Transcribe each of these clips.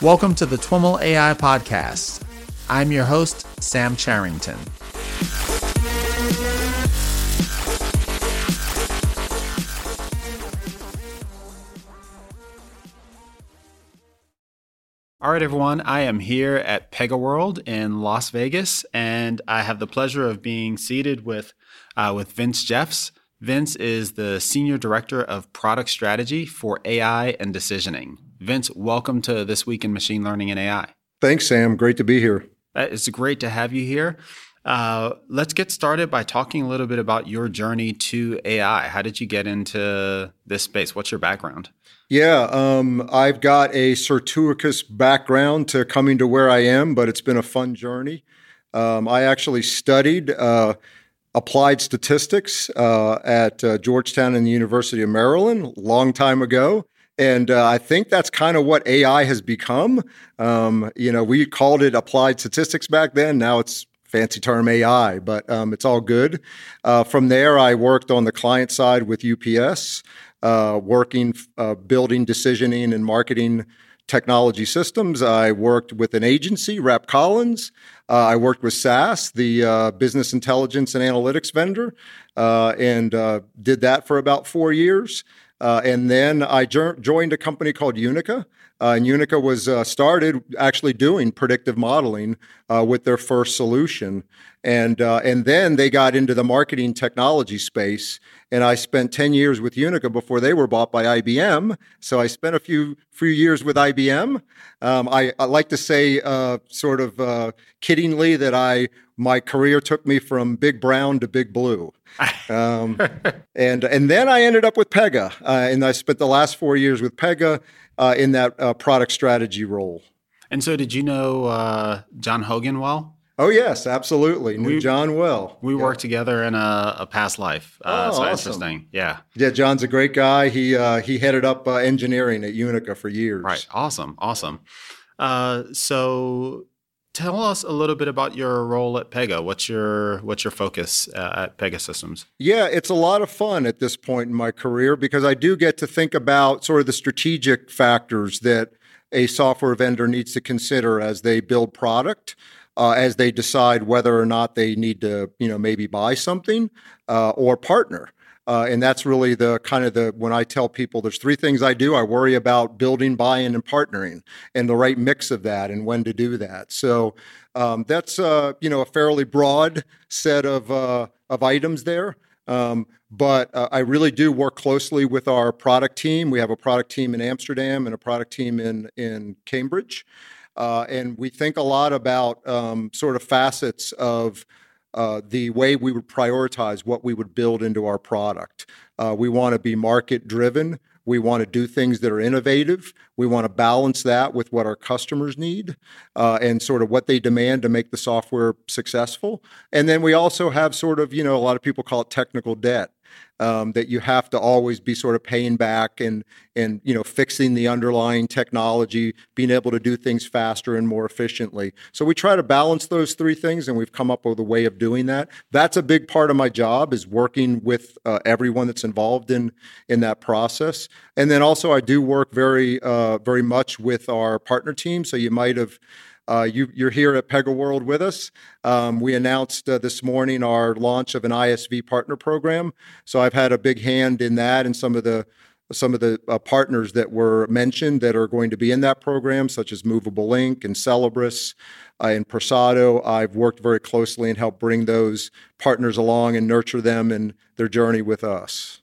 Welcome to the TwiML AI Podcast. I'm your host, Sam Charrington. All right, everyone, I am here at PegaWorld in Las Vegas, and I have the pleasure of being seated with Vince Jeffs. Vince is the Senior Director of Product Strategy for AI and Decisioning. Vince, welcome to This Week in Machine Learning and AI. Thanks, Sam. Great to be here. It's great to have you here. Let's get started by talking a little bit about your journey to AI. How did you get into this space? What's your background? I've got a circuitous background to coming to where I am, but it's been a fun journey. I actually studied applied statistics at Georgetown and the University of Maryland a long time ago. And I think that's kind of what AI has become. We called it applied statistics back then. Now it's fancy term AI, but it's all good. From there, I worked on the client side with UPS, building decisioning and marketing technology systems. I worked with an agency, Rapp Collins. I worked with SAS, the business intelligence and analytics vendor, and did that for about 4 years. And then I joined a company called Unica. And Unica was started actually doing predictive modeling with their first solution. And then they got into the marketing technology space. And I spent 10 years with Unica before they were bought by IBM. So I spent a few years with IBM. I like to say kiddingly that my career took me from Big Brown to Big Blue. And then I ended up with Pega. And I spent the last 4 years with Pega in that product strategy role. And so did you know John Hogan well? Oh, yes, absolutely. Knew John well. We worked together in a past life. So awesome. Interesting. Yeah. Yeah, John's a great guy. He headed up engineering at Unica for years. Right. Awesome. So tell us a little bit about your role at Pega. What's your focus at Pega Systems? Yeah, it's a lot of fun at this point in my career because I do get to think about sort of the strategic factors that a software vendor needs to consider as they build product. As they decide whether or not they need to, maybe buy something or partner. And that's really when I tell people there's three things I do. I worry about building, buy-in, and partnering and the right mix of that and when to do that. So that's, a fairly broad set of items there. But I really do work closely with our product team. We have a product team in Amsterdam and a product team in Cambridge. And we think a lot about sort of facets of the way we would prioritize what we would build into our product. We want to be market-driven. We want to do things that are innovative. We want to balance that with what our customers need and sort of what they demand to make the software successful. And then we also have sort of, a lot of people call it technical debt. That you have to always be sort of paying back and fixing the underlying technology, being able to do things faster and more efficiently. So we try to balance those three things, and we've come up with a way of doing that. That's a big part of my job is working with everyone that's involved in that process. And then also I do work very much with our partner team. So you might have. You're here at PegaWorld with us. We announced this morning our launch of an ISV partner program. So I've had a big hand in that and some of the partners that were mentioned that are going to be in that program, such as Movable Ink and Celebris and Persado. I've worked very closely and helped bring those partners along and nurture them in their journey with us.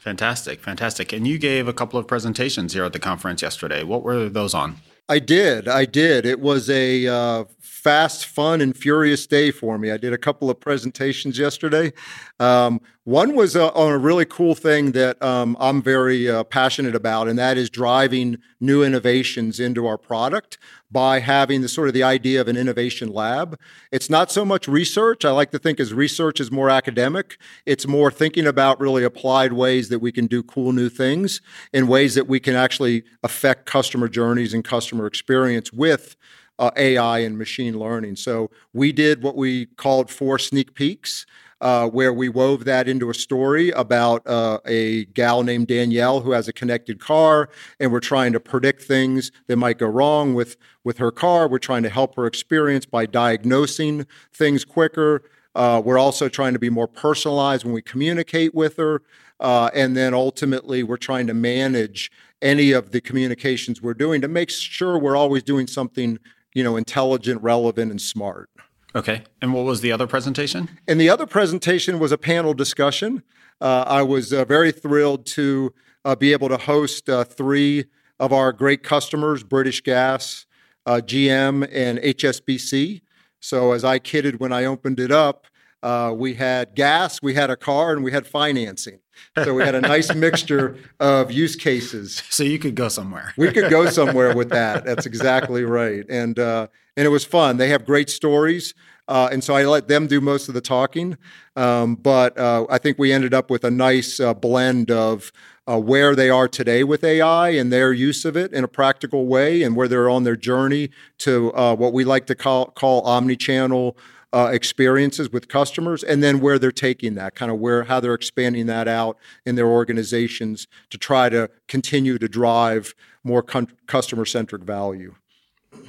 Fantastic. And you gave a couple of presentations here at the conference yesterday. What were those on? I did. It was a fast, fun, and furious day for me. I did a couple of presentations yesterday. One was on a really cool thing that I'm very passionate about, and that is driving new innovations into our product by having the idea of an innovation lab. It's not so much research. I like to think as research is more academic. It's more thinking about really applied ways that we can do cool new things in ways that we can actually affect customer journeys and customer experience with AI and machine learning. So we did what we called 4 sneak peeks. where we wove that into a story about a gal named Danielle who has a connected car, and we're trying to predict things that might go wrong with her car. We're trying to help her experience by diagnosing things quicker. We're also trying to be more personalized when we communicate with her. And then ultimately, we're trying to manage any of the communications we're doing to make sure we're always doing something, you know, intelligent, relevant, and smart. Okay. And what was the other presentation? And the other presentation was a panel discussion. I was very thrilled to be able to host three of our great customers, British Gas, GM, and HSBC. So as I kidded when I opened it up, we had gas, we had a car, and we had financing. So we had a nice mixture of use cases. So you could go somewhere. We could go somewhere with that. That's exactly right. And it was fun. They have great stories. And so I let them do most of the talking. But I think we ended up with a nice blend of where they are today with AI and their use of it in a practical way, and where they're on their journey to what we like to call omnichannel experiences with customers, and then where they're taking that, kind of how they're expanding that out in their organizations to try to continue to drive more customer-centric value.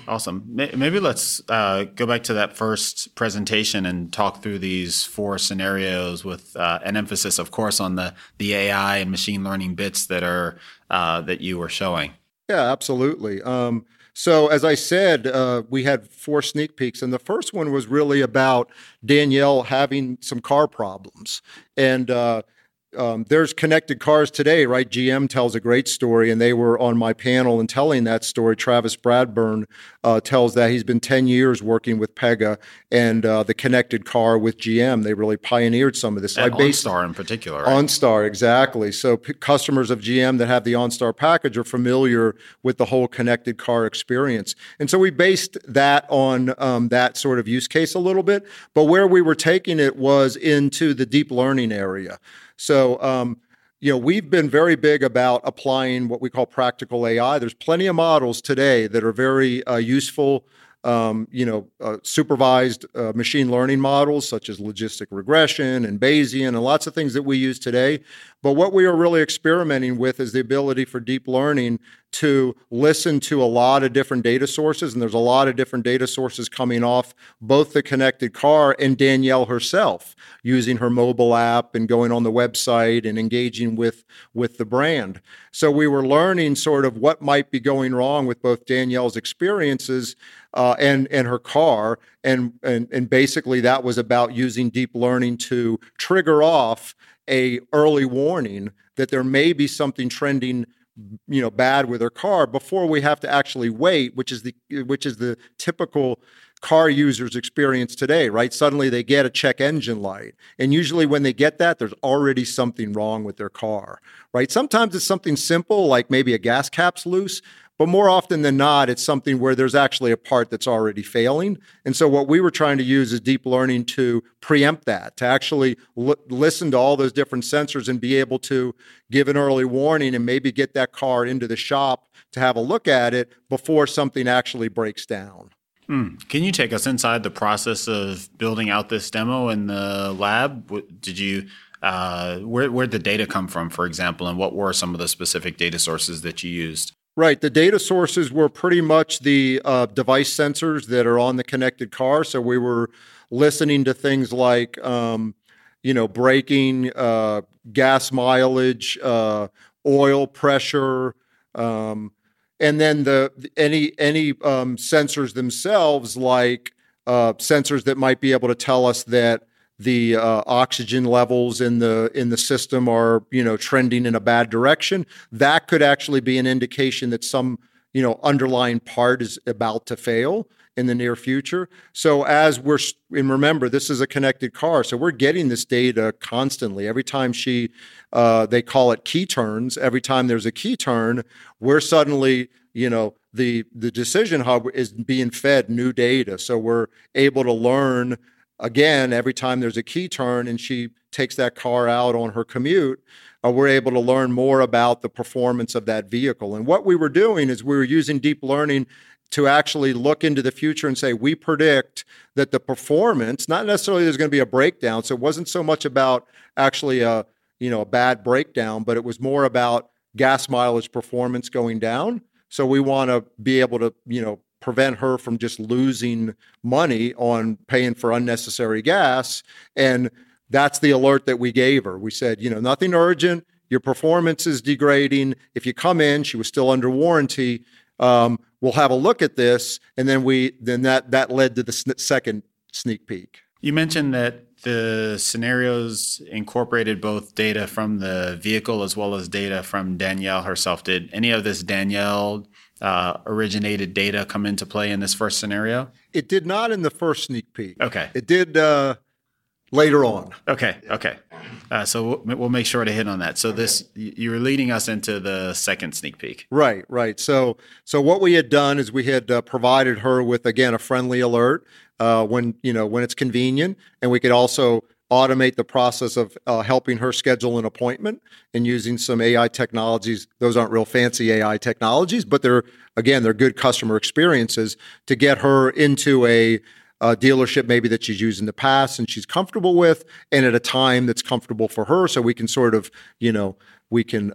Awesome. Maybe let's go back to that first presentation and talk through these four scenarios with an emphasis, of course, on the AI and machine learning bits that you were showing. Yeah, absolutely. So as I said, we had four sneak peeks, and the first one was really about Danielle having some car problems. And there's connected cars today, right? GM tells a great story, and they were on my panel and telling that story. Travis Bradburn tells that he's been 10 years working with Pega and the connected car with GM. They really pioneered some of this. And OnStar in particular. Right? OnStar, exactly. So customers of GM that have the OnStar package are familiar with the whole connected car experience. And so we based that on that sort of use case a little bit, but where we were taking it was into the deep learning area. So, we've been very big about applying what we call practical AI. There's plenty of models today that are very useful, supervised machine learning models such as logistic regression and Bayesian and lots of things that we use today. But what we are really experimenting with is the ability for deep learning to listen to a lot of different data sources, and there's a lot of different data sources coming off both the connected car and Danielle herself, using her mobile app and going on the website and engaging with the brand. So we were learning sort of what might be going wrong with both Danielle's experiences and her car, and basically that was about using deep learning to trigger off a early warning that there may be something trending bad with her car before we have to actually wait, which is the typical car user's experience today, right? Suddenly they get a check engine light. And usually when they get that, there's already something wrong with their car, right? Sometimes it's something simple, like maybe a gas cap's loose, but more often than not, it's something where there's actually a part that's already failing. And so what we were trying to use is deep learning to preempt that, to actually listen to all those different sensors and be able to give an early warning and maybe get that car into the shop to have a look at it before something actually breaks down. Can you take us inside the process of building out this demo in the lab? Did you where'd the data come from, for example, and what were some of the specific data sources that you used? Right. The data sources were pretty much the device sensors that are on the connected car. So we were listening to things like, braking, gas mileage, oil pressure, and then any sensors themselves, like sensors that might be able to tell us that the oxygen levels in the system are, trending in a bad direction. That could actually be an indication that some, underlying part is about to fail in the near future. So remember, this is a connected car. So we're getting this data constantly. Every time they call it key turns. Every time there's a key turn, we're suddenly, the decision hub is being fed new data. So we're able to learn again every time there's a key turn and she takes that car out on her commute, we're able to learn more about the performance of that vehicle. And what we were doing is we were using deep learning to actually look into the future and say, we predict that the performance, not necessarily there's going to be a breakdown. So it wasn't so much about actually a bad breakdown, but it was more about gas mileage performance going down. So we want to be able to, prevent her from just losing money on paying for unnecessary gas. And that's the alert that we gave her. We said, nothing urgent. Your performance is degrading. If you come in, she was still under warranty. We'll have a look at this. And then that led to the second sneak peek. You mentioned that the scenarios incorporated both data from the vehicle as well as data from Danielle herself. Did any of this Danielle originated data come into play in this first scenario? It did not in the first sneak peek. Okay. It did later on. Okay. So we'll make sure to hit on that. So this, you were leading us into the second sneak peek. Right. So what we had done is we had provided her with, again, a friendly alert when it's convenient. And we could also automate the process of helping her schedule an appointment and using some AI technologies. Those aren't real fancy AI technologies, but they're good customer experiences to get her into a dealership maybe that she's used in the past and she's comfortable with, and at a time that's comfortable for her. So we can sort of, we can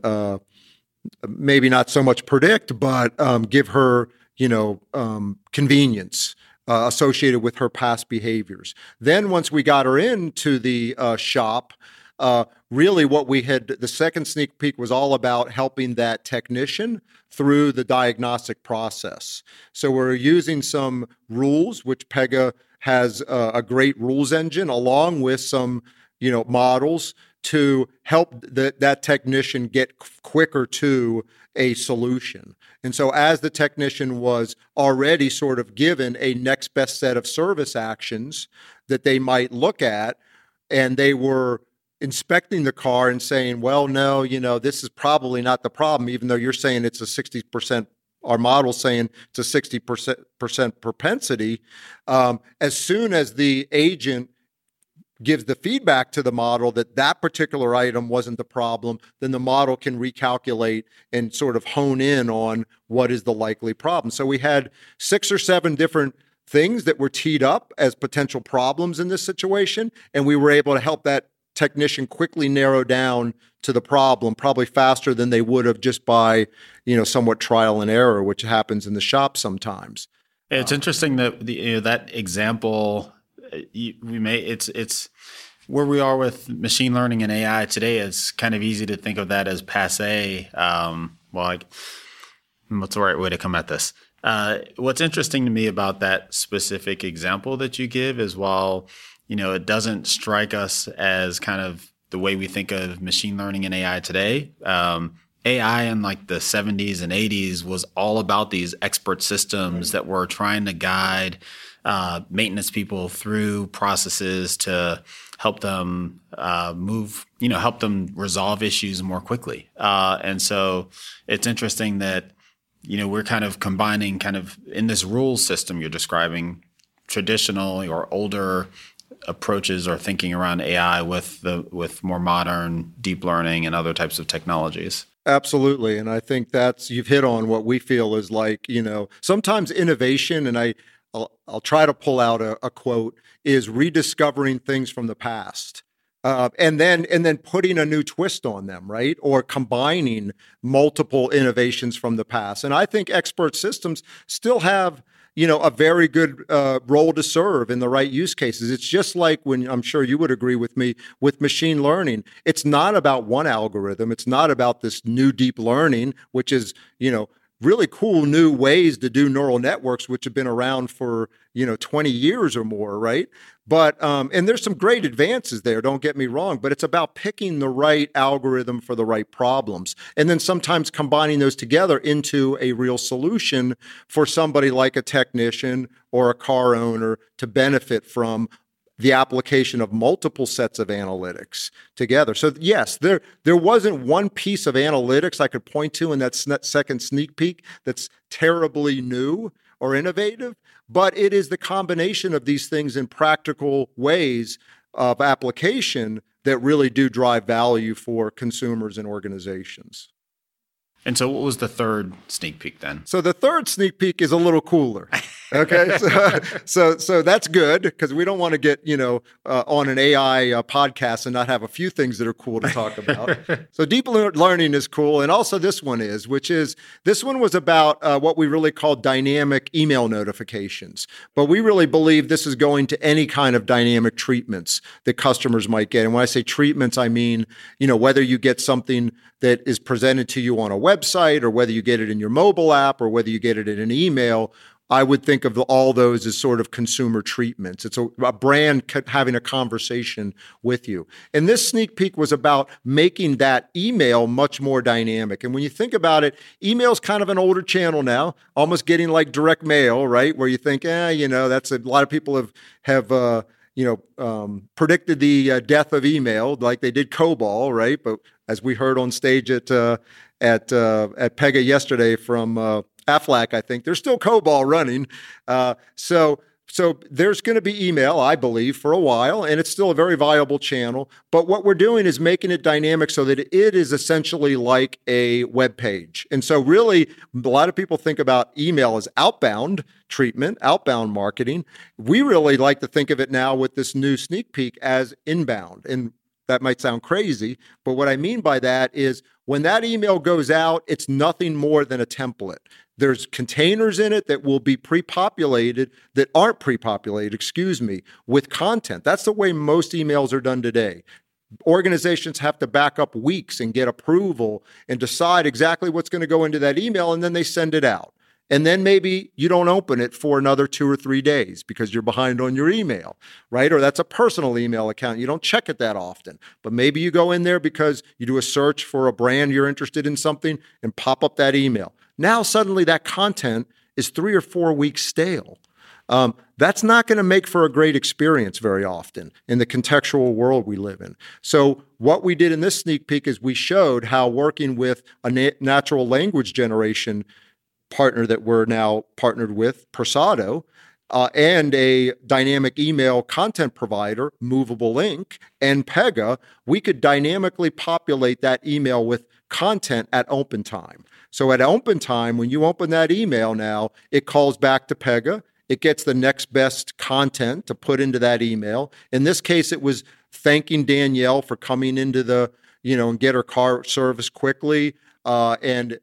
maybe not so much predict, but give her, convenience associated with her past behaviors. Then once we got her into the shop, really what we had, the second sneak peek was all about helping that technician through the diagnostic process. So we're using some rules, which Pega has a great rules engine, along with some, models to help that technician get quicker to a solution. And so as the technician was already sort of given a next best set of service actions that they might look at, and they were inspecting the car and saying, well, no, this is probably not the problem, even though you're saying it's a 60%, our model's saying it's a 60% propensity. As soon as the agent gives the feedback to the model that particular item wasn't the problem, then the model can recalculate and sort of hone in on what is the likely problem. So we had 6 or 7 different things that were teed up as potential problems in this situation, and we were able to help that technician quickly narrow down to the problem, probably faster than they would have just by, somewhat trial and error, which happens in the shop sometimes. It's interesting that that example. It's where we are with machine learning and AI today. It's kind of easy to think of that as passé. What's the right way to come at this? What's interesting to me about that specific example that you give is, while it doesn't strike us as kind of the way we think of machine learning and AI today. AI in the 70s and 80s was all about these expert systems that were trying to guide maintenance people through processes to help them help them resolve issues more quickly. And so it's interesting that, we're kind of combining kind of in this rule system you're describing traditional or older approaches or thinking around AI with more modern deep learning and other types of technologies. Absolutely. And I think you've hit on what we feel is sometimes innovation, and I'll try to pull out a quote, is rediscovering things from the past, and then putting a new twist on them, right? Or combining multiple innovations from the past. And I think expert systems still have, a very good role to serve in the right use cases. It's just like when, I'm sure you would agree with me, with machine learning, it's not about one algorithm. It's not about this new deep learning, which is, really cool new ways to do neural networks, which have been around for, 20 years or more, right? But, and there's some great advances there, don't get me wrong, but it's about picking the right algorithm for the right problems. And then sometimes combining those together into a real solution for somebody like a technician or a car owner to benefit from the application of multiple sets of analytics together. So yes, there wasn't one piece of analytics I could point to in that second sneak peek that's terribly new or innovative, but it is the combination of these things in practical ways of application that really do drive value for consumers and organizations. And so what was the third sneak peek then? So the third sneak peek is a little cooler. Okay. So that's good, because we don't want to get, on an AI podcast and not have a few things that are cool to talk about. So deep learning is cool. And also this one was about what we really call dynamic email notifications. But we really believe this is going to any kind of dynamic treatments that customers might get. And when I say treatments, I mean, whether you get something that is presented to you on a website, or whether you get it in your mobile app, or whether you get it in an email, I would think of all those as sort of consumer treatments. It's a brand having a conversation with you. And this sneak peek was about making that email much more dynamic. And when you think about it, email's kind of an older channel now, almost getting like direct mail, right? Where you think, that's a lot of people have predicted the death of email, like they did COBOL, right? But as we heard on stage at Pega yesterday from Aflac, I think there's still COBOL running. So there's going to be email, I believe, for a while, and it's still a very viable channel. But what we're doing is making it dynamic so that it is essentially like a web page. And so really, a lot of people think about email as outbound treatment, outbound marketing. We really like to think of it now with this new sneak peek as inbound. And that might sound crazy, but what I mean by that is when that email goes out, it's nothing more than a template. There's containers in it that will be aren't pre-populated, with content. That's the way most emails are done today. Organizations have to back up weeks and get approval and decide exactly what's going to go into that email, and then they send it out. And then maybe you don't open it for another 2 or 3 days because you're behind on your email, right? Or that's a personal email account. You don't check it that often. But maybe you go in there because you do a search for a brand you're interested in something and pop up that email. Now suddenly that content is 3 or 4 weeks stale. That's not going to make for a great experience very often in the contextual world we live in. So what we did in this sneak peek is we showed how working with a natural language generation partner that we're now partnered with, Persado, and a dynamic email content provider, Movable Ink, and Pega, we could dynamically populate that email with content at open time. So at open time, when you open that email now, it calls back to Pega. It gets the next best content to put into that email. In this case, it was thanking Danielle for coming into the, and get her car service quickly, and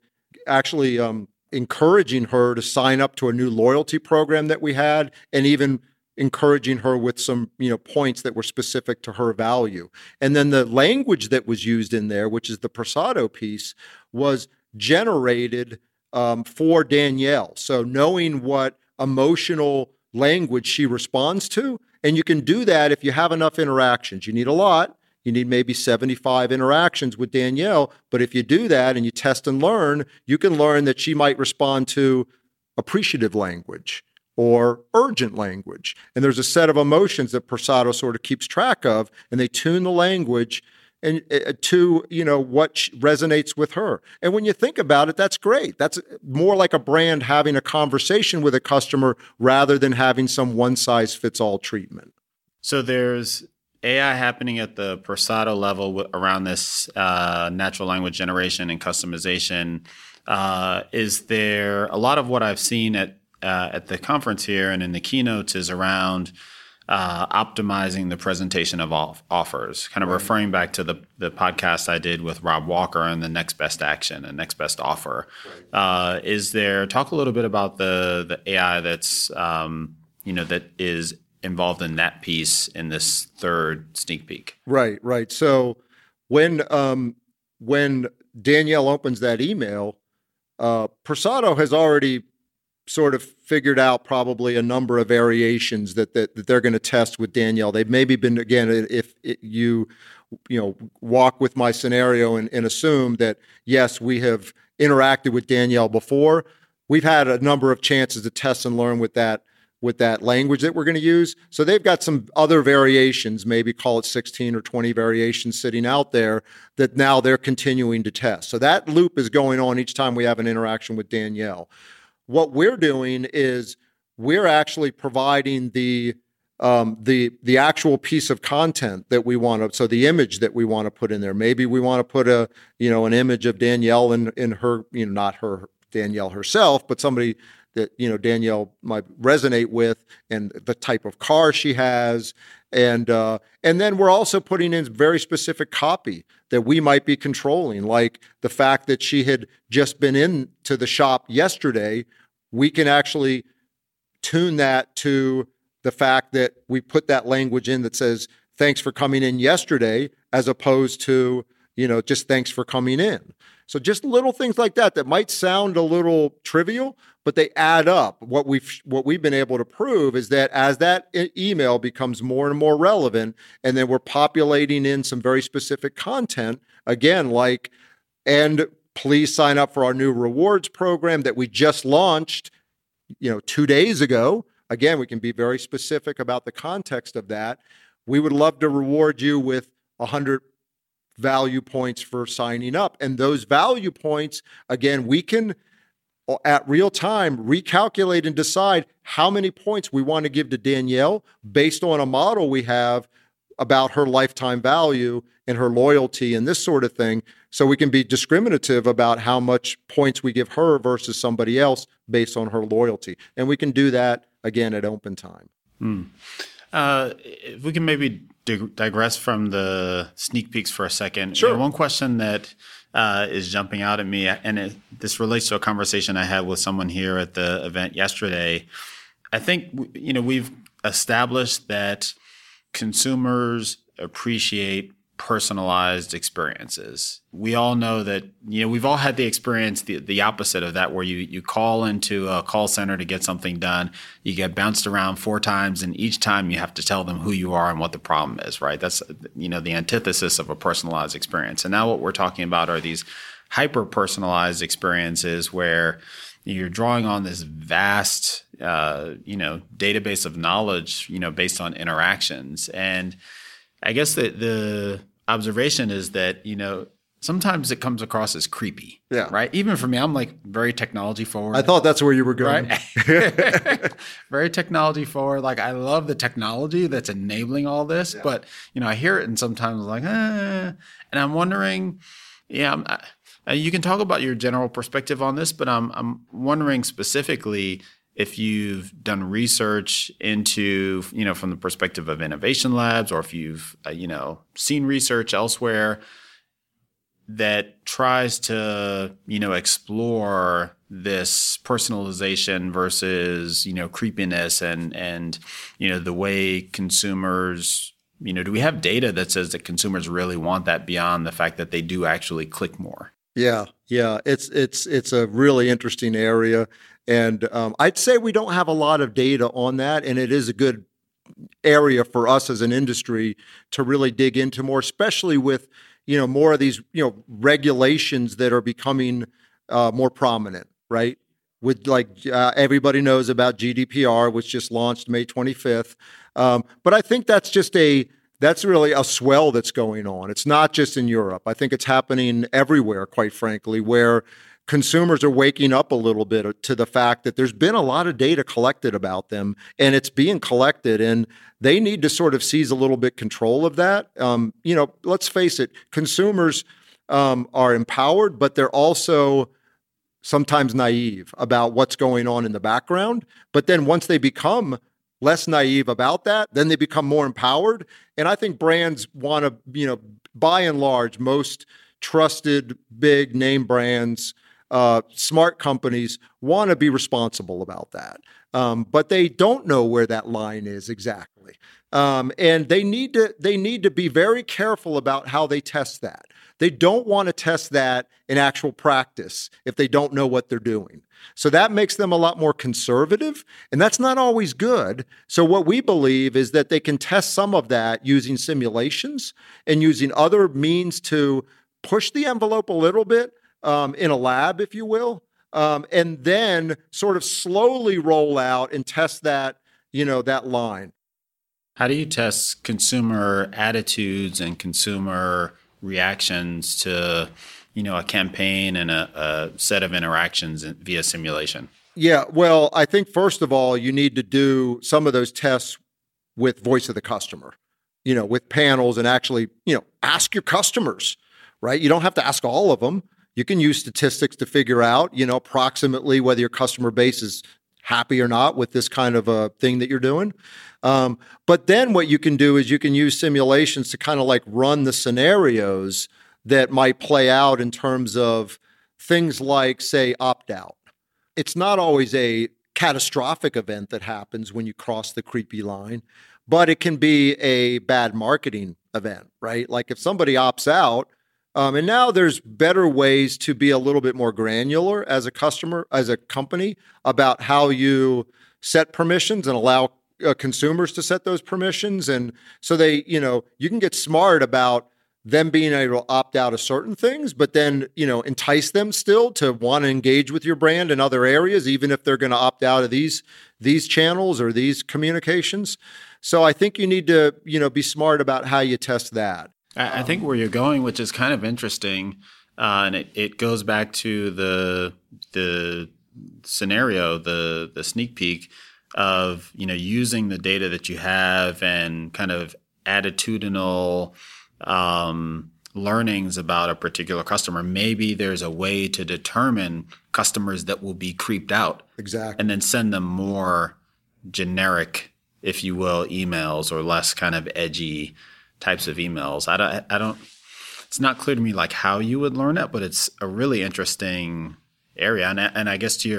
actually encouraging her to sign up to a new loyalty program that we had, and even encouraging her with some, points that were specific to her value. And then the language that was used in there, which is the Persado piece, was generated for Danielle. So knowing what emotional language she responds to, and you can do that if you have enough interactions. You need a lot. You need maybe 75 interactions with Danielle, but if you do that and you test and learn, you can learn that she might respond to appreciative language or urgent language. And there's a set of emotions that Persado sort of keeps track of, and they tune the language and to what resonates with her. And when you think about it, that's great. That's more like a brand having a conversation with a customer rather than having some one-size-fits-all treatment. So there's AI happening at the Persado level around this natural language generation and customization. Is there a lot of what I've seen at the conference here and in the keynotes is around optimizing the presentation of offers, kind of referring back to the podcast I did with Rob Walker on the next best action and next best offer. Right. Talk a little bit about the AI that's that is involved in that piece in this third sneak peek. Right. So when Danielle opens that email, Persado has already sort of figured out probably a number of variations that they're going to test with Danielle. They've maybe been, again, if you walk with my scenario and assume that, yes, we have interacted with Danielle before. We've had a number of chances to test and learn with that language that we're going to use. So they've got some other variations, maybe call it 16 or 20 variations sitting out there that now they're continuing to test. So that loop is going on each time we have an interaction with Danielle. What we're doing is we're actually providing the the actual piece of content that we want to, so the image that we want to put in there. Maybe we want to put a, you know, an image of Danielle in her, you know, not her Danielle herself, but somebody that, you know, Danielle might resonate with, and the type of car she has. And then we're also putting in very specific copy that we might be controlling, like the fact that she had just been into the shop yesterday. We can actually tune that to the fact that we put that language in that says, thanks for coming in yesterday, as opposed to, you know, just thanks for coming in. So just little things like that that might sound a little trivial, but they add up. What we've been able to prove is that as that email becomes more and more relevant, and then we're populating in some very specific content, again, like, and please sign up for our new rewards program that we just launched, you know, 2 days ago. Again, we can be very specific about the context of that. We would love to reward you with 100 value points for signing up. And those value points, again, we can at real time recalculate and decide how many points we want to give to Danielle based on a model we have about her lifetime value and her loyalty and this sort of thing. So we can be discriminative about how much points we give her versus somebody else based on her loyalty. And we can do that, again, at open time. Mm. If we can maybe digress from the sneak peeks for a second. Sure. One question that is jumping out at me, and this relates to a conversation I had with someone here at the event yesterday. I think, you know, we've established that consumers appreciate personalized experiences. We all know that, you know, we've all had the experience, the opposite of that, where you call into a call center to get something done, you get bounced around 4 times, and each time you have to tell them who you are and what the problem is, right? That's, you know, the antithesis of a personalized experience. And now what we're talking about are these hyper-personalized experiences where you're drawing on this vast, you know, database of knowledge, you know, based on interactions. And I guess that the observation is that, you know, sometimes it comes across as creepy, yeah, right? Even for me, I'm like very technology forward. I thought that's where you were going. Right? Very technology forward. Like, I love the technology that's enabling all this, yeah, but, you know, I hear it and sometimes like, and I'm wondering, yeah, you can talk about your general perspective on this, but I'm wondering specifically if you've done research into, you know, from the perspective of innovation labs, or if you've, you know, seen research elsewhere that tries to, you know, explore this personalization versus, you know, creepiness and, you know, the way consumers, you know, do we have data that says that consumers really want that beyond the fact that they do actually click more? Yeah. It's a really interesting area. And I'd say we don't have a lot of data on that. And it is a good area for us as an industry to really dig into more, especially with, you know, more of these, you know, regulations that are becoming more prominent, right? With like, everybody knows about GDPR, which just launched May 25th. But I think that's just that's really a swell that's going on. It's not just in Europe. I think it's happening everywhere, quite frankly, where consumers are waking up a little bit to the fact that there's been a lot of data collected about them, and it's being collected, and they need to sort of seize a little bit control of that. You know, let's face it, consumers are empowered, but they're also sometimes naive about what's going on in the background. But then once they become less naive about that, then they become more empowered. And I think brands want to, you know, by and large, most trusted big name brands, smart companies want to be responsible about that. But they don't know where that line is exactly. And they need to be very careful about how they test that. They don't want to test that in actual practice if they don't know what they're doing. So that makes them a lot more conservative, and that's not always good. So what we believe is that they can test some of that using simulations and using other means to push the envelope a little bit in a lab, if you will, and then sort of slowly roll out and test that, you know, that line. How do you test consumer attitudes and consumer reactions to, you know, a campaign and a set of interactions via simulation? Yeah, well, I think first of all, you need to do some of those tests with voice of the customer, you know, with panels, and actually, you know, ask your customers, right? You don't have to ask all of them. You can use statistics to figure out, you know, approximately whether your customer base is happy or not with this kind of a thing that you're doing. But then what you can do is you can use simulations to kind of like run the scenarios that might play out in terms of things like, say, opt-out. It's not always a catastrophic event that happens when you cross the creepy line, but it can be a bad marketing event, right? Like if somebody opts out, and now there's better ways to be a little bit more granular as a customer, as a company, about how you set permissions and allow consumers to set those permissions. And so they, you know, you can get smart about them being able to opt out of certain things, but then, you know, entice them still to want to engage with your brand in other areas, even if they're going to opt out of these channels or these communications. So I think you need to, you know, be smart about how you test that. I think where you're going, which is kind of interesting, and it goes back to the scenario, the sneak peek of, you know, using the data that you have and kind of attitudinal learnings about a particular customer. Maybe there's a way to determine customers that will be creeped out. Exactly. And then send them more generic, if you will, emails, or less kind of edgy types of emails. I don't, it's not clear to me like how you would learn it, but it's a really interesting area. And I guess to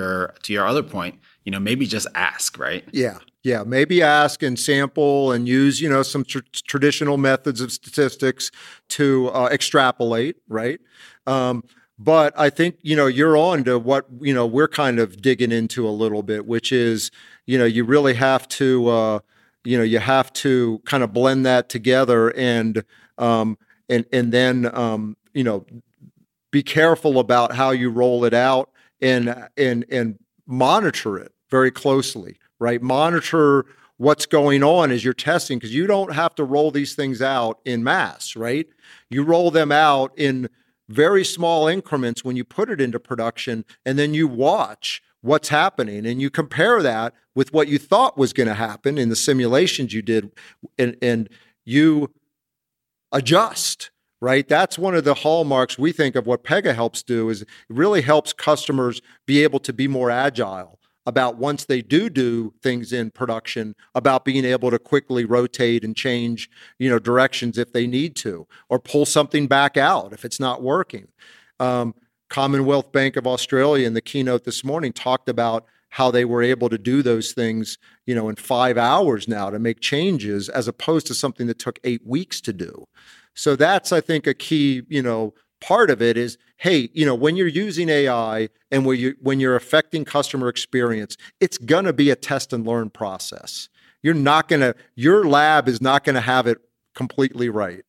your other point, you know, maybe just ask, right? Yeah. Yeah. Maybe ask and sample and use, you know, some traditional methods of statistics to extrapolate. Right. But I think, you know, you're on to what, you know, we're kind of digging into a little bit, which is, you know, you really have to, you have to kind of blend that together and then you know, be careful about how you roll it out and monitor it very closely, right? Monitor what's going on as you're testing, because you don't have to roll these things out in mass, right? You roll them out in very small increments when you put it into production, and then you watch what's happening, and you compare that with what you thought was going to happen in the simulations you did, and you adjust, right? That's one of the hallmarks, we think, of what Pega helps do, is it really helps customers be able to be more agile about, once they do things in production, about being able to quickly rotate and change, you know, directions if they need to, or pull something back out if it's not working. Commonwealth Bank of Australia in the keynote this morning talked about how they were able to do those things, you know, in 5 hours now, to make changes, as opposed to something that took 8 weeks to do. So that's, I think, a key, you know, part of it is, hey, you know, when you're using AI and when you're affecting customer experience, it's going to be a test and learn process. Your lab is not going to have it completely right.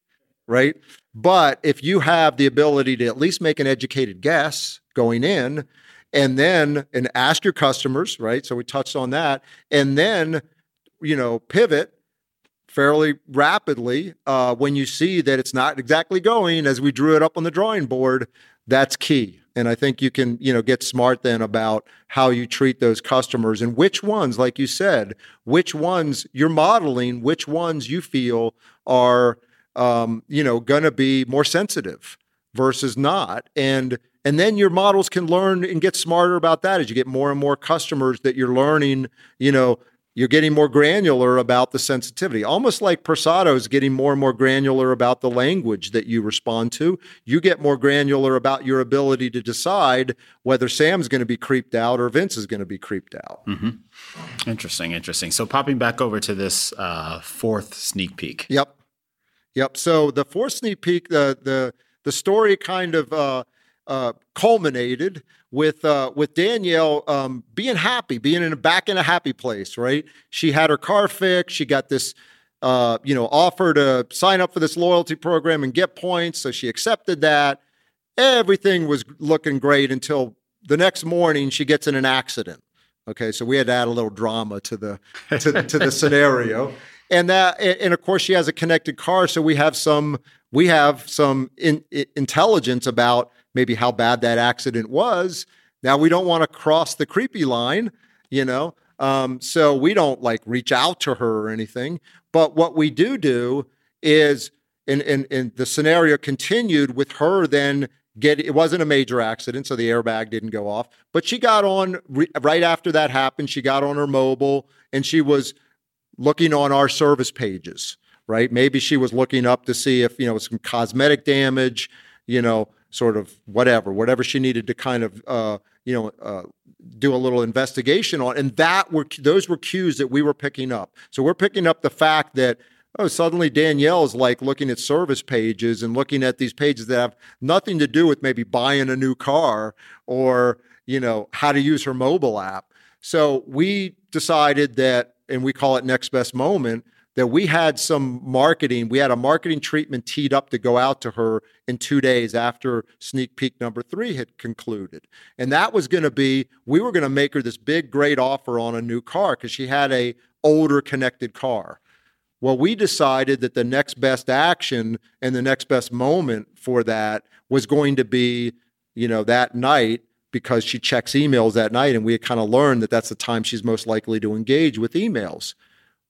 Right. But if you have the ability to at least make an educated guess going in, and then ask your customers, right? So we touched on that, and then, you know, pivot fairly rapidly when you see that it's not exactly going as we drew it up on the drawing board. That's key. And I think you can, you know, get smart then about how you treat those customers and which ones, like you said, which ones you're modeling, which ones you feel are you know, going to be more sensitive versus not. And then your models can learn and get smarter about that as you get more and more customers that you're learning, you know, you're getting more granular about the sensitivity, almost like Persado is getting more and more granular about the language that you respond to. You get more granular about your ability to decide whether Sam's going to be creeped out or Vince is going to be creeped out. Mm-hmm. Interesting. So popping back over to this fourth sneak peek. Yep. So the fourth sneak peek, the story kind of culminated with Danielle being happy, back in a happy place, right? She had her car fixed. She got this offer to sign up for this loyalty program and get points. So she accepted that. Everything was looking great until the next morning she gets in an accident. Okay, so we had to add a little drama to the to the scenario. And of course she has a connected car, so we have some intelligence about maybe how bad that accident was. Now we don't want to cross the creepy line, you know, So we don't like reach out to her or anything. But what we do is, and the scenario continued with her then it wasn't a major accident, so the airbag didn't go off. But she got on, right after that happened, she got on her mobile and she was looking on our service pages, right? Maybe she was looking up to see if, some cosmetic damage, sort of whatever she needed to kind of, do a little investigation on. And those were cues that we were picking up. So we're picking up the fact that, suddenly Danielle's like looking at service pages and looking at these pages that have nothing to do with maybe buying a new car or, how to use her mobile app. So we decided that, and we call it next best moment, that we had some marketing. We had a marketing treatment teed up to go out to her in 2 days after sneak peek number 3 had concluded. And that was going to be, we were going to make her this big, great offer on a new car because she had a older connected car. Well, we decided that the next best action and the next best moment for that was going to be, that night, because she checks emails that night, and we had kind of learned that that's the time she's most likely to engage with emails.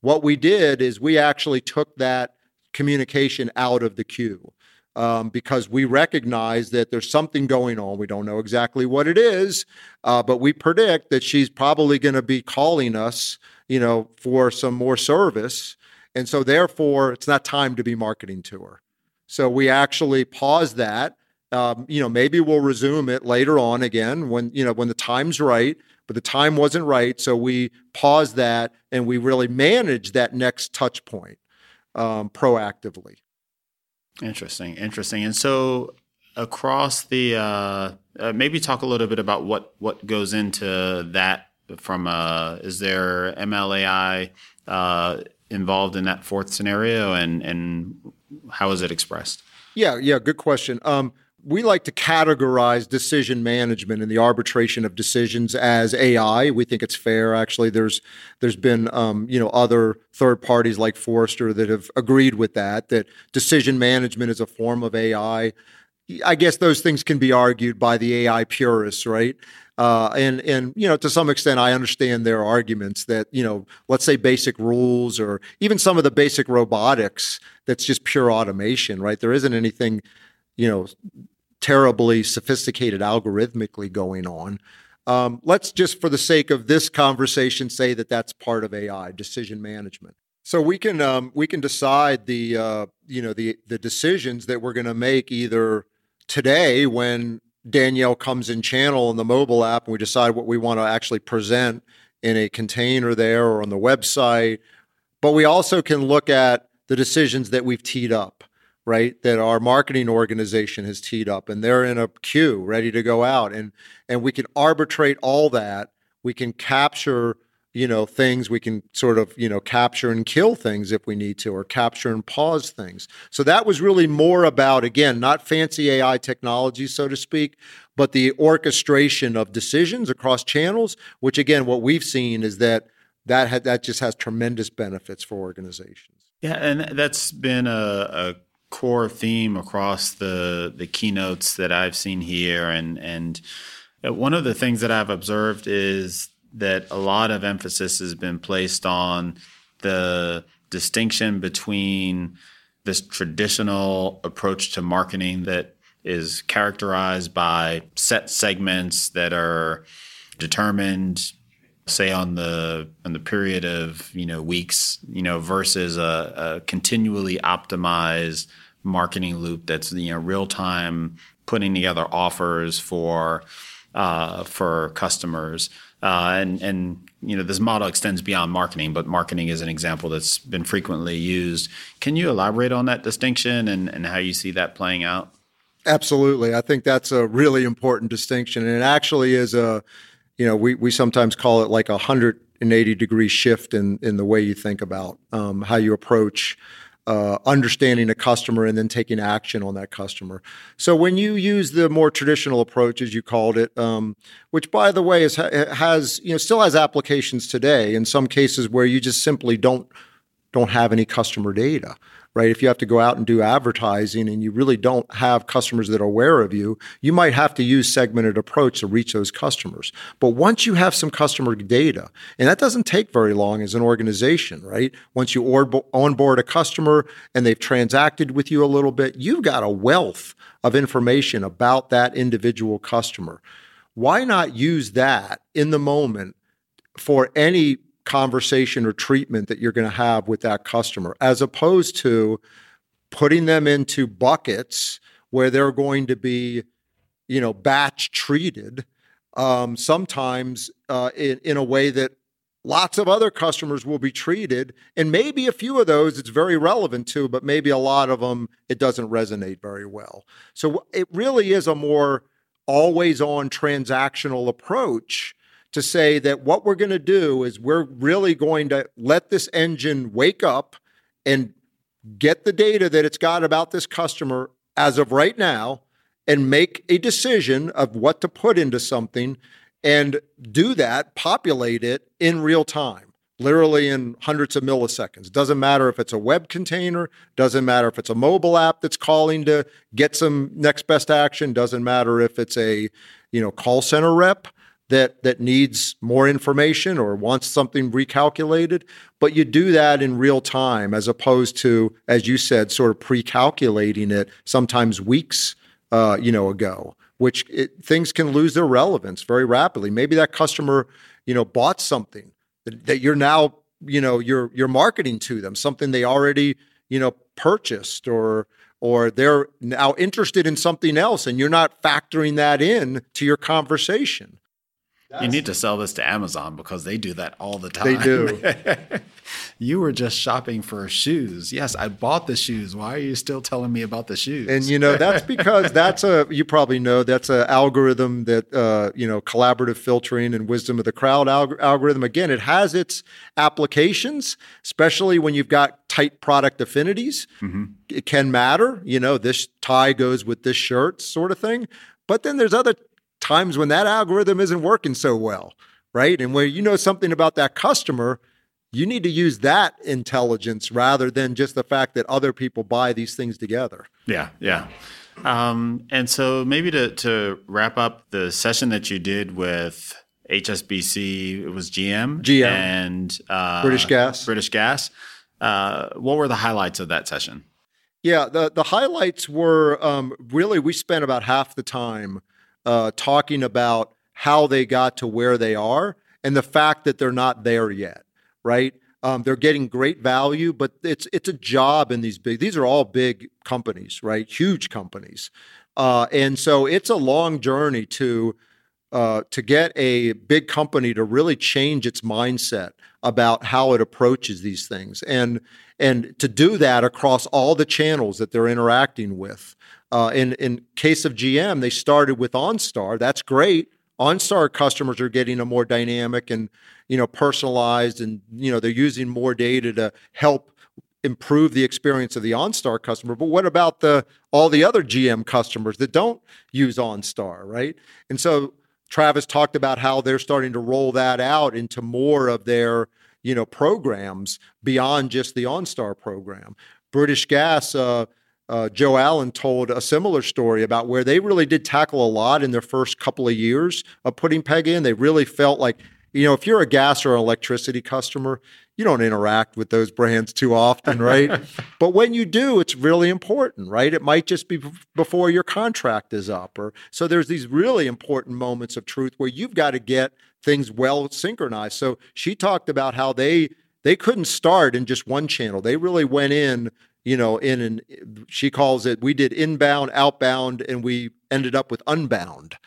What we did is we actually took that communication out of the queue because we recognize that there's something going on. We don't know exactly what it is, but we predict that she's probably going to be calling us, for some more service. And so therefore, it's not time to be marketing to her. So we actually pause that. Maybe we'll resume it later on again when the time's right, but the time wasn't right. So we paused that and we really managed that next touch point proactively. Interesting. And so across the, maybe talk a little bit about what goes into that from, is there MLAI involved in that fourth scenario, and how is it expressed? Yeah, good question. We like to categorize decision management and the arbitration of decisions as AI. We think it's fair. Actually, there's been other third parties like Forrester that have agreed with that decision management is a form of AI. I guess those things can be argued by the AI purists, right? And to some extent, I understand their arguments that, let's say basic rules or even some of the basic robotics, that's just pure automation, right? There isn't anything, terribly sophisticated algorithmically going on. Let's just, for the sake of this conversation, say that that's part of AI, decision management. So we can decide the decisions that we're going to make either today when Danielle comes in channel in the mobile app and we decide what we want to actually present in a container there or on the website. But we also can look at the decisions that we've teed up, right? That our marketing organization has teed up and they're in a queue ready to go out. And we can arbitrate all that. We can capture things, we can sort of, capture and kill things if we need to, or capture and pause things. So that was really more about, again, not fancy AI technology, so to speak, but the orchestration of decisions across channels, which again, what we've seen is that just has tremendous benefits for organizations. Yeah, and that's been a core theme across the keynotes that I've seen here. And one of the things that I've observed is that a lot of emphasis has been placed on the distinction between this traditional approach to marketing that is characterized by set segments that are determined, say on the period of, weeks, versus a continually optimized marketing loop that's, real time putting together offers for customers. And this model extends beyond marketing, but marketing is an example that's been frequently used. Can you elaborate on that distinction and how you see that playing out? Absolutely. I think that's a really important distinction. And it actually is we sometimes call it like a 180-degree shift in the way you think about how you approach understanding a customer and then taking action on that customer. So when you use the more traditional approach, as you called it, which by the way still has applications today in some cases where you just simply don't have any customer data, right? If you have to go out and do advertising and you really don't have customers that are aware of you, you might have to use segmented approach to reach those customers. But once you have some customer data, and that doesn't take very long as an organization, right? Once you onboard a customer and they've transacted with you a little bit, you've got a wealth of information about that individual customer. Why not use that in the moment for any conversation or treatment that you're going to have with that customer, as opposed to putting them into buckets where they're going to be, you know, batch treated, sometimes in a way that lots of other customers will be treated, and maybe a few of those it's very relevant to, but maybe a lot of them it doesn't resonate very well. So it really is a more always-on transactional approach to say that what we're going to do is we're really going to let this engine wake up and get the data that it's got about this customer as of right now and make a decision of what to put into something and do that, populate it in real time, literally in hundreds of milliseconds. Doesn't matter if it's a web container, doesn't matter if it's a mobile app that's calling to get some next best action, doesn't matter if it's a, you know, call center rep that needs more information or wants something recalculated, but you do that in real time as opposed to, as you said, sort of pre-calculating it sometimes weeks ago, which things can lose their relevance very rapidly. Maybe that customer, you know, bought something that you're now, you know, you're marketing to them, something they already, you know, purchased, or they're now interested in something else and you're not factoring that in to your conversation. You need to sell this to Amazon because they do that all the time. They do. You were just shopping for shoes. Yes, I bought the shoes. Why are you still telling me about the shoes? And, you know, that's because you probably know, that's an algorithm that, collaborative filtering and wisdom of the crowd algorithm. Again, it has its applications, especially when you've got tight product affinities. Mm-hmm. It can matter, you know, this tie goes with this shirt sort of thing. But then there's other times when that algorithm isn't working so well, right? And where you know something about that customer, you need to use that intelligence rather than just the fact that other people buy these things together. Yeah. And so maybe to wrap up the session that you did with HSBC, it was GM and British Gas. What were the highlights of that session? Yeah, the highlights were really we spent about half the time talking about how they got to where they are and the fact that they're not there yet, right? They're getting great value, but it's a job in these are all big companies, right? Huge companies. And so it's a long journey to get a big company to really change its mindset about how it approaches these things. And to do that across all the channels that they're interacting with. In case of GM, they started with OnStar. That's great. OnStar customers are getting a more dynamic and, you know, personalized, and, you know, they're using more data to help improve the experience of the OnStar customer. But what about all the other GM customers that don't use OnStar, right? And so Travis talked about how they're starting to roll that out into more of their, you know, programs beyond just the OnStar program. British Gas, Joe Allen told a similar story about where they really did tackle a lot in their first couple of years of putting Pega in. They really felt like, you know, if you're a gas or an electricity customer, you don't interact with those brands too often, right? But when you do, it's really important, right? It might just be before your contract is up. So there's these really important moments of truth where you've got to get things well synchronized. So she talked about how they couldn't start in just one channel. They really went in, you know, she calls it, we did inbound, outbound, and we ended up with unbound,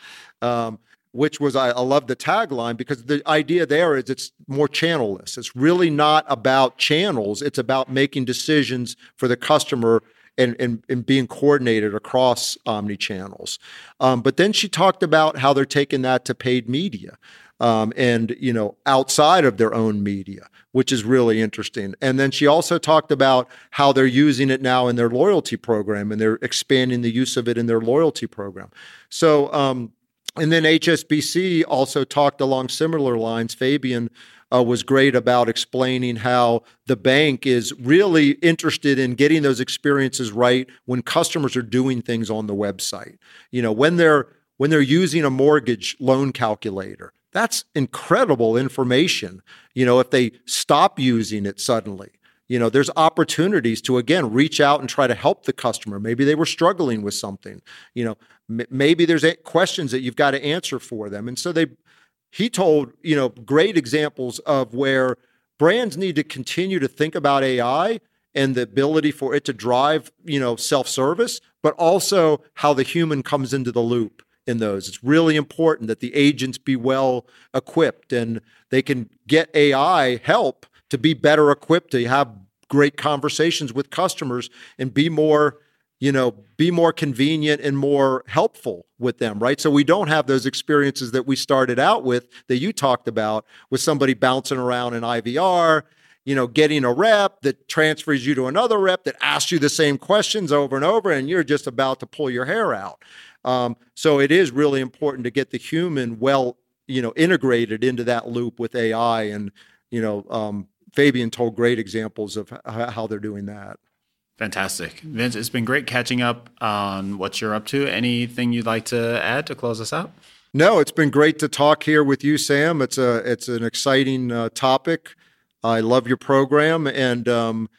which was, I love the tagline because the idea there is it's more channelless. It's really not about channels. It's about making decisions for the customer and being coordinated across omni-channels. But then she talked about how they're taking that to paid media. And, you know, outside of their own media, which is really interesting. And then she also talked about how they're using it now in their loyalty program, and they're expanding the use of it in their loyalty program. So, and then HSBC also talked along similar lines. Fabian was great about explaining how the bank is really interested in getting those experiences right when customers are doing things on the website. You know, when they're using a mortgage loan calculator, that's incredible information. You know, if they stop using it suddenly, you know, there's opportunities to, again, reach out and try to help the customer. Maybe they were struggling with something, you know, maybe there's questions that you've got to answer for them. And so he told, you know, great examples of where brands need to continue to think about AI and the ability for it to drive, you know, self-service, but also how the human comes into the loop in those. It's really important that the agents be well equipped and they can get AI help to be better equipped to have great conversations with customers and be more convenient and more helpful with them, right? So we don't have those experiences that we started out with that you talked about with somebody bouncing around in IVR, you know, getting a rep that transfers you to another rep that asks you the same questions over and over, and you're just about to pull your hair out. So it is really important to get the human well, you know, integrated into that loop with AI. And, you know, Fabian told great examples of how they're doing that. Fantastic. Vince, it's been great catching up on what you're up to. Anything you'd like to add to close us out? No, it's been great to talk here with you, Sam. It's an exciting topic. I love your program, and I'm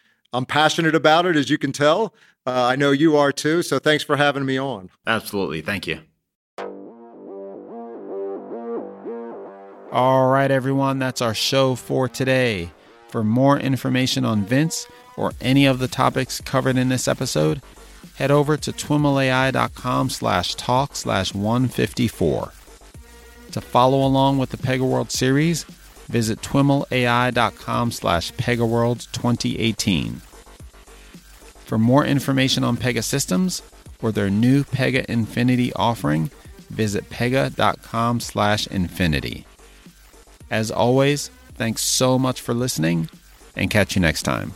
passionate about it, as you can tell. I know you are too, so thanks for having me on. Absolutely. Thank you. All right, everyone. That's our show for today. For more information on Vince or any of the topics covered in this episode, head over to twimlai.com/talk/154. To follow along with the PegaWorld series, visit twimlai.com/PegaWorld2018. For more information on Pega Systems or their new Pega Infinity offering, visit pega.com/infinity. As always, thanks so much for listening, and catch you next time.